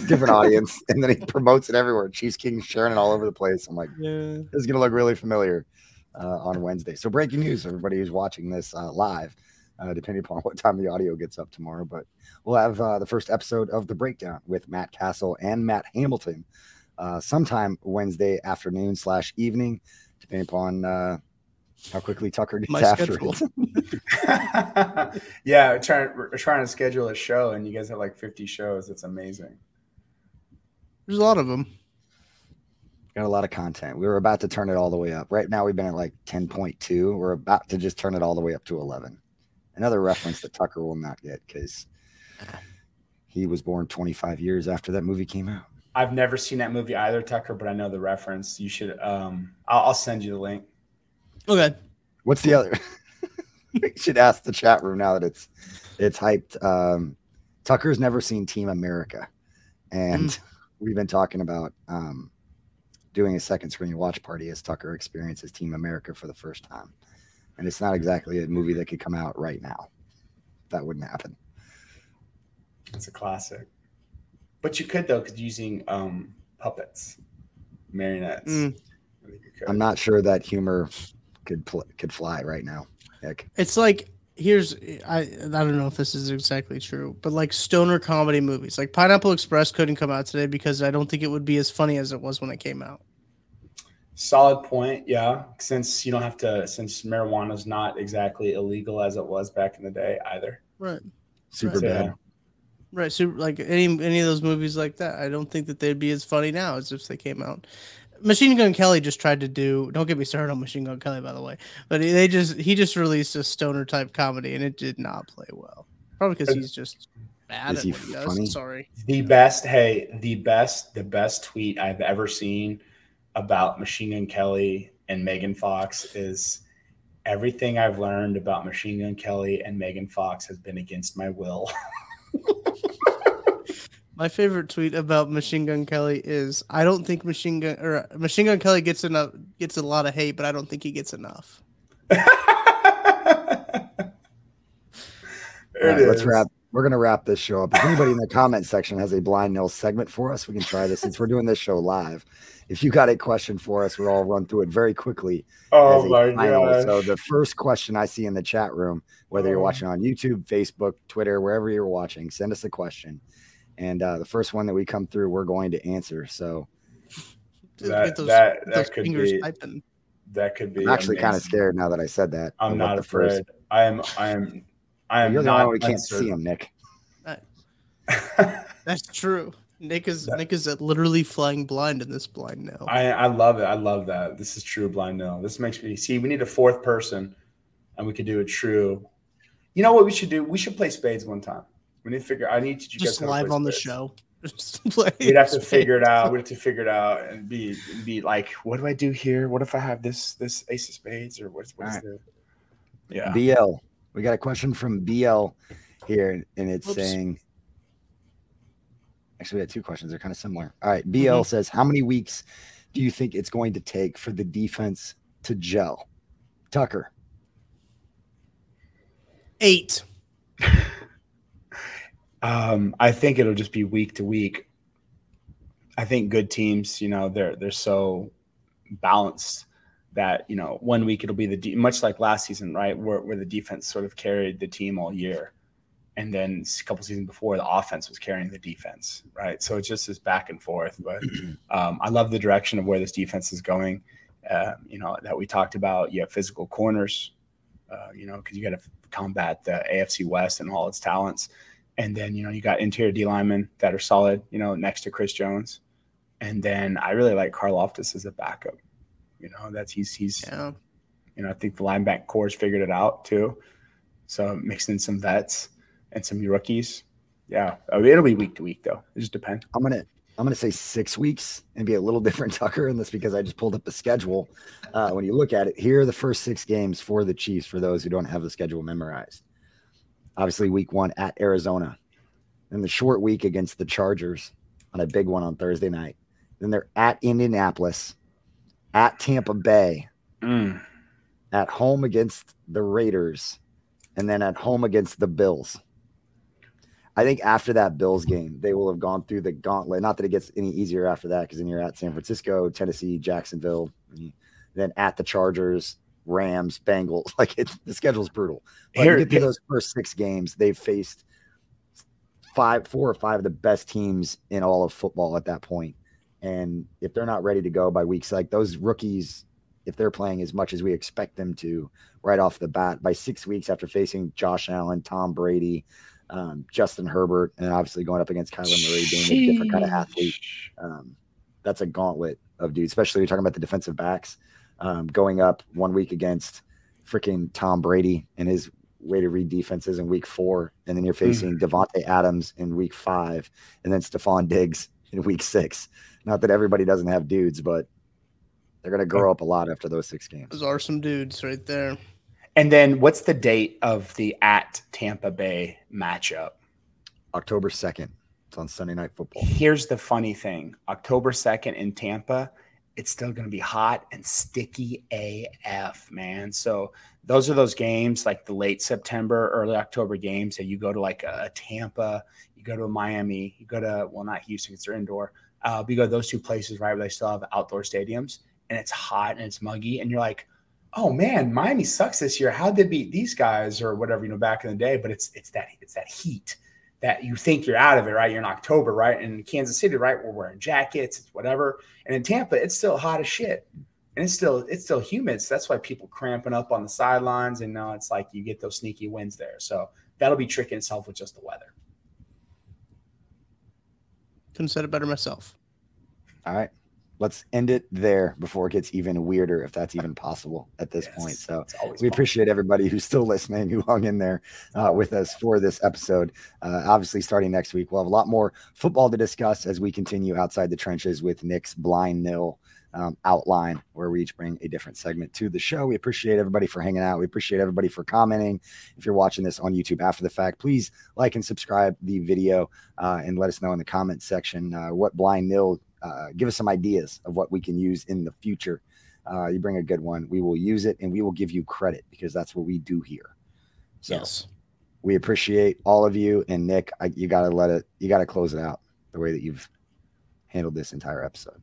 Different audience, and then he promotes it everywhere. Chiefs King sharing it all over the place. I'm like, yeah. This is gonna look really familiar uh, on Wednesday. So breaking news, everybody who's watching this uh, live, uh, depending upon what time the audio gets up tomorrow, but we'll have uh, the first episode of The Breakdown with Matt Castle and Matt Hamilton uh, sometime Wednesday afternoon slash evening, depending upon uh, how quickly Tucker gets My after schedule. it. yeah, we're trying, we're trying to schedule a show, and you guys have like fifty shows. It's amazing. There's a lot of them. Got a lot of content. We were about to turn it all the way up. Right now we've been at like ten point two. We're about to just turn it all the way up to eleven. Another reference that Tucker will not get because he was born twenty-five years after that movie came out. I've never seen that movie either, Tucker, but I know the reference. You should um, – I'll, I'll send you the link. Okay. What's the other – we should ask the chat room now that it's it's hyped. Um, Tucker's never seen Team America, and mm. we've been talking about um, doing a second screen watch party as Tucker experiences Team America for the first time. And it's not exactly a movie that could come out right now. That wouldn't happen. It's a classic. But you could, though, because using um, puppets, marionettes. Mm. I think you could. I'm not sure that humor could pl- could fly right now. Heck. It's like, here's, I, I don't know if this is exactly true, but like stoner comedy movies. Like Pineapple Express couldn't come out today because I don't think it would be as funny as it was when it came out. Solid point, yeah. Since you don't have to, since marijuana's not exactly illegal as it was back in the day either. Right. Super right. bad. Right. So like any any of those movies like that, I don't think that they'd be as funny now as if they came out. Machine Gun Kelly just tried to do. Don't get me started on Machine Gun Kelly, by the way. But they just he just released a stoner type comedy, and it did not play well. Probably because he's just bad Is at he what he funny? does. Sorry. The best. Hey, the best. The best tweet I've ever seen about Machine Gun Kelly and Megan Fox is everything I've learned about Machine Gun Kelly and Megan Fox has been against my will. My favorite tweet about Machine Gun Kelly is I don't think Machine Gun or Machine Gun Kelly gets enough gets a lot of hate, but I don't think he gets enough. There All right, it is. Let's wrap. We're going to wrap this show up. If anybody in the comment section has a blind nil segment for us, we can try this since we're doing this show live. If you got a question for us, we'll all run through it very quickly. Oh, my God. So the first question I see in the chat room, whether you're watching on YouTube, Facebook, Twitter, wherever you're watching, send us a question. And uh, the first one that we come through, we're going to answer. So that, those, that, that those could be typing. That could be. I'm actually kind of scared now that I said that. I'm not afraid. First. I am. I am. I am You're the one we can't uncertain. see him, Nick. That's true. Nick is that, Nick is literally flying blind in this blind nail. I, I love it. I love that. This is true blind nail. This makes me see. We need a fourth person, and we could do a true. You know what we should do? We should play spades one time. We need to figure. I need to you just guys live on spades. the show. Just play We'd have to spades. figure it out. We'd have to figure it out and be be like, what do I do here? What if I have this this ace of spades or what's what's right. the yeah B L. We got a question from B L here, and it's Oops. saying – actually, we had two questions. They're kind of similar. All right, B L mm-hmm. says, how many weeks do you think it's going to take for the defense to gel? Tucker. Eight. um, I think it'll just be week to week. I think good teams, you know, they're they're so balanced. That, you know, one week it'll be the de- – much like last season, right, where, where the defense sort of carried the team all year. And then a couple seasons before, the offense was carrying the defense, right? So it's just this back and forth. But um, I love the direction of where this defense is going, uh, you know, that we talked about. You have physical corners, uh, you know, because you got to combat the A F C West and all its talents. And then, you know, you got interior D linemen that are solid, you know, next to Chris Jones. And then I really like Carl Loftus as a backup. You know, that's he's, he's, yeah. you know, I think the linebacker core's figured it out too. So mixing in some vets and some rookies. Yeah. I mean, it'll be week to week though. It just depends. I'm going to, I'm going to say six weeks and be a little different, Tucker. And that's because I just pulled up the schedule. Uh, when you look at it, here are the first six games for the Chiefs for those who don't have the schedule memorized. Obviously, week one at Arizona, then the short week against the Chargers on a big one on Thursday night. Then they're at Indianapolis. At Tampa Bay, mm. at home against the Raiders, and then at home against the Bills. I think after that Bills game, they will have gone through the gauntlet. Not that it gets any easier after that, because then you're at San Francisco, Tennessee, Jacksonville, then at the Chargers, Rams, Bengals. Like it's, the schedule's brutal. But Here, you get through those first six games, they've faced five, four or five of the best teams in all of football at that point. And if they're not ready to go by weeks, like those rookies, if they're playing as much as we expect them to right off the bat, by six weeks after facing Josh Allen, Tom Brady, um, Justin Herbert, and obviously going up against Kyler Murray, being a different kind of athlete. Um, that's a gauntlet of dudes, especially we're talking about the defensive backs um, going up one week against freaking Tom Brady and his way to read defenses in week four. And then you're facing mm. Devontae Adams in week five, and then Stephon Diggs in week six. Not that everybody doesn't have dudes, but they're going to grow up a lot after those six games. Those are some dudes right there. And then what's the date of the at Tampa Bay matchup? October second. It's on Sunday Night Football. Here's the funny thing. October second in Tampa, it's still going to be hot and sticky A F, man. So those are those games like the late September, early October games that you go to like a Tampa, you go to a Miami, you go to, well, not Houston, it's their indoor. Uh, but you go to those two places, right, where they still have outdoor stadiums, and it's hot and it's muggy, and you're like, oh man, Miami sucks this year. How'd they beat these guys or whatever, you know, back in the day? But it's it's that it's that heat that you think you're out of it, right? You're in October, right? And in Kansas City, right, we're wearing jackets, it's whatever. And in Tampa, it's still hot as shit. And it's still it's still humid. So that's why people cramping up on the sidelines, and now it's like you get those sneaky wins there. So that'll be tricking itself with just the weather. Couldn't have said it better myself. All right. Let's end it there before it gets even weirder, if that's even possible at this yes, point. So we fun. appreciate everybody who's still listening, who hung in there uh, with us for this episode. Uh, obviously, starting next week, we'll have a lot more football to discuss as we continue Outside the Trenches with Nick's Blind Nil um, outline, where we each bring a different segment to the show. We appreciate everybody for hanging out. We appreciate everybody for commenting. If you're watching this on YouTube after the fact, please like and subscribe the video uh, and let us know in the comments section uh, what Blind Nil Uh, give us some ideas of what we can use in the future. Uh, you bring a good one, we will use it, and we will give you credit, because that's what we do here. So yes. We appreciate all of you. And Nick, I, you got to let it, you got to close it out the way that you've handled this entire episode.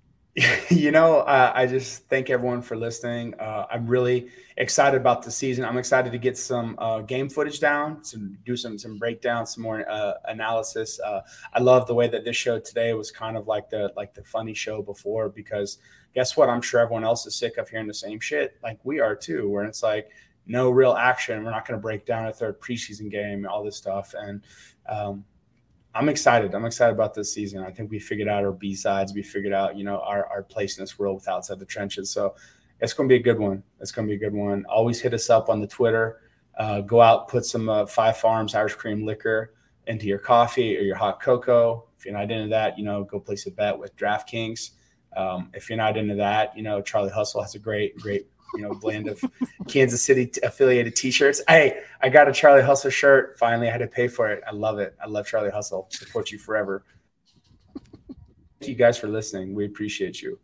You know, uh, I just thank everyone for listening. Uh, I'm really excited about the season. I'm excited to get some uh, game footage down, some do some some breakdowns, some more uh, analysis. Uh, I love the way that this show today was kind of like the like the funny show before, because guess what? I'm sure everyone else is sick of hearing the same shit, like we are too. Where it's like no real action. We're not going to break down a third preseason game, all this stuff, and. Um, I'm excited. I'm excited about this season. I think we figured out our B-sides. We figured out, you know, our, our place in this world with Outside the Trenches. So it's going to be a good one. It's going to be a good one. Always hit us up on the Twitter. Uh, go out, put some uh, Five Farms Irish Cream liquor into your coffee or your hot cocoa. If you're not into that, you know, go place a bet with DraftKings. Um, if you're not into that, you know, Charlie Hustle has a great, great, you know, blend of Kansas City t- affiliated t-shirts. Hey, I got a Charlie Hustle shirt. Finally, I had to pay for it. I love it. I love Charlie Hustle. Support you forever. Thank you guys for listening. We appreciate you.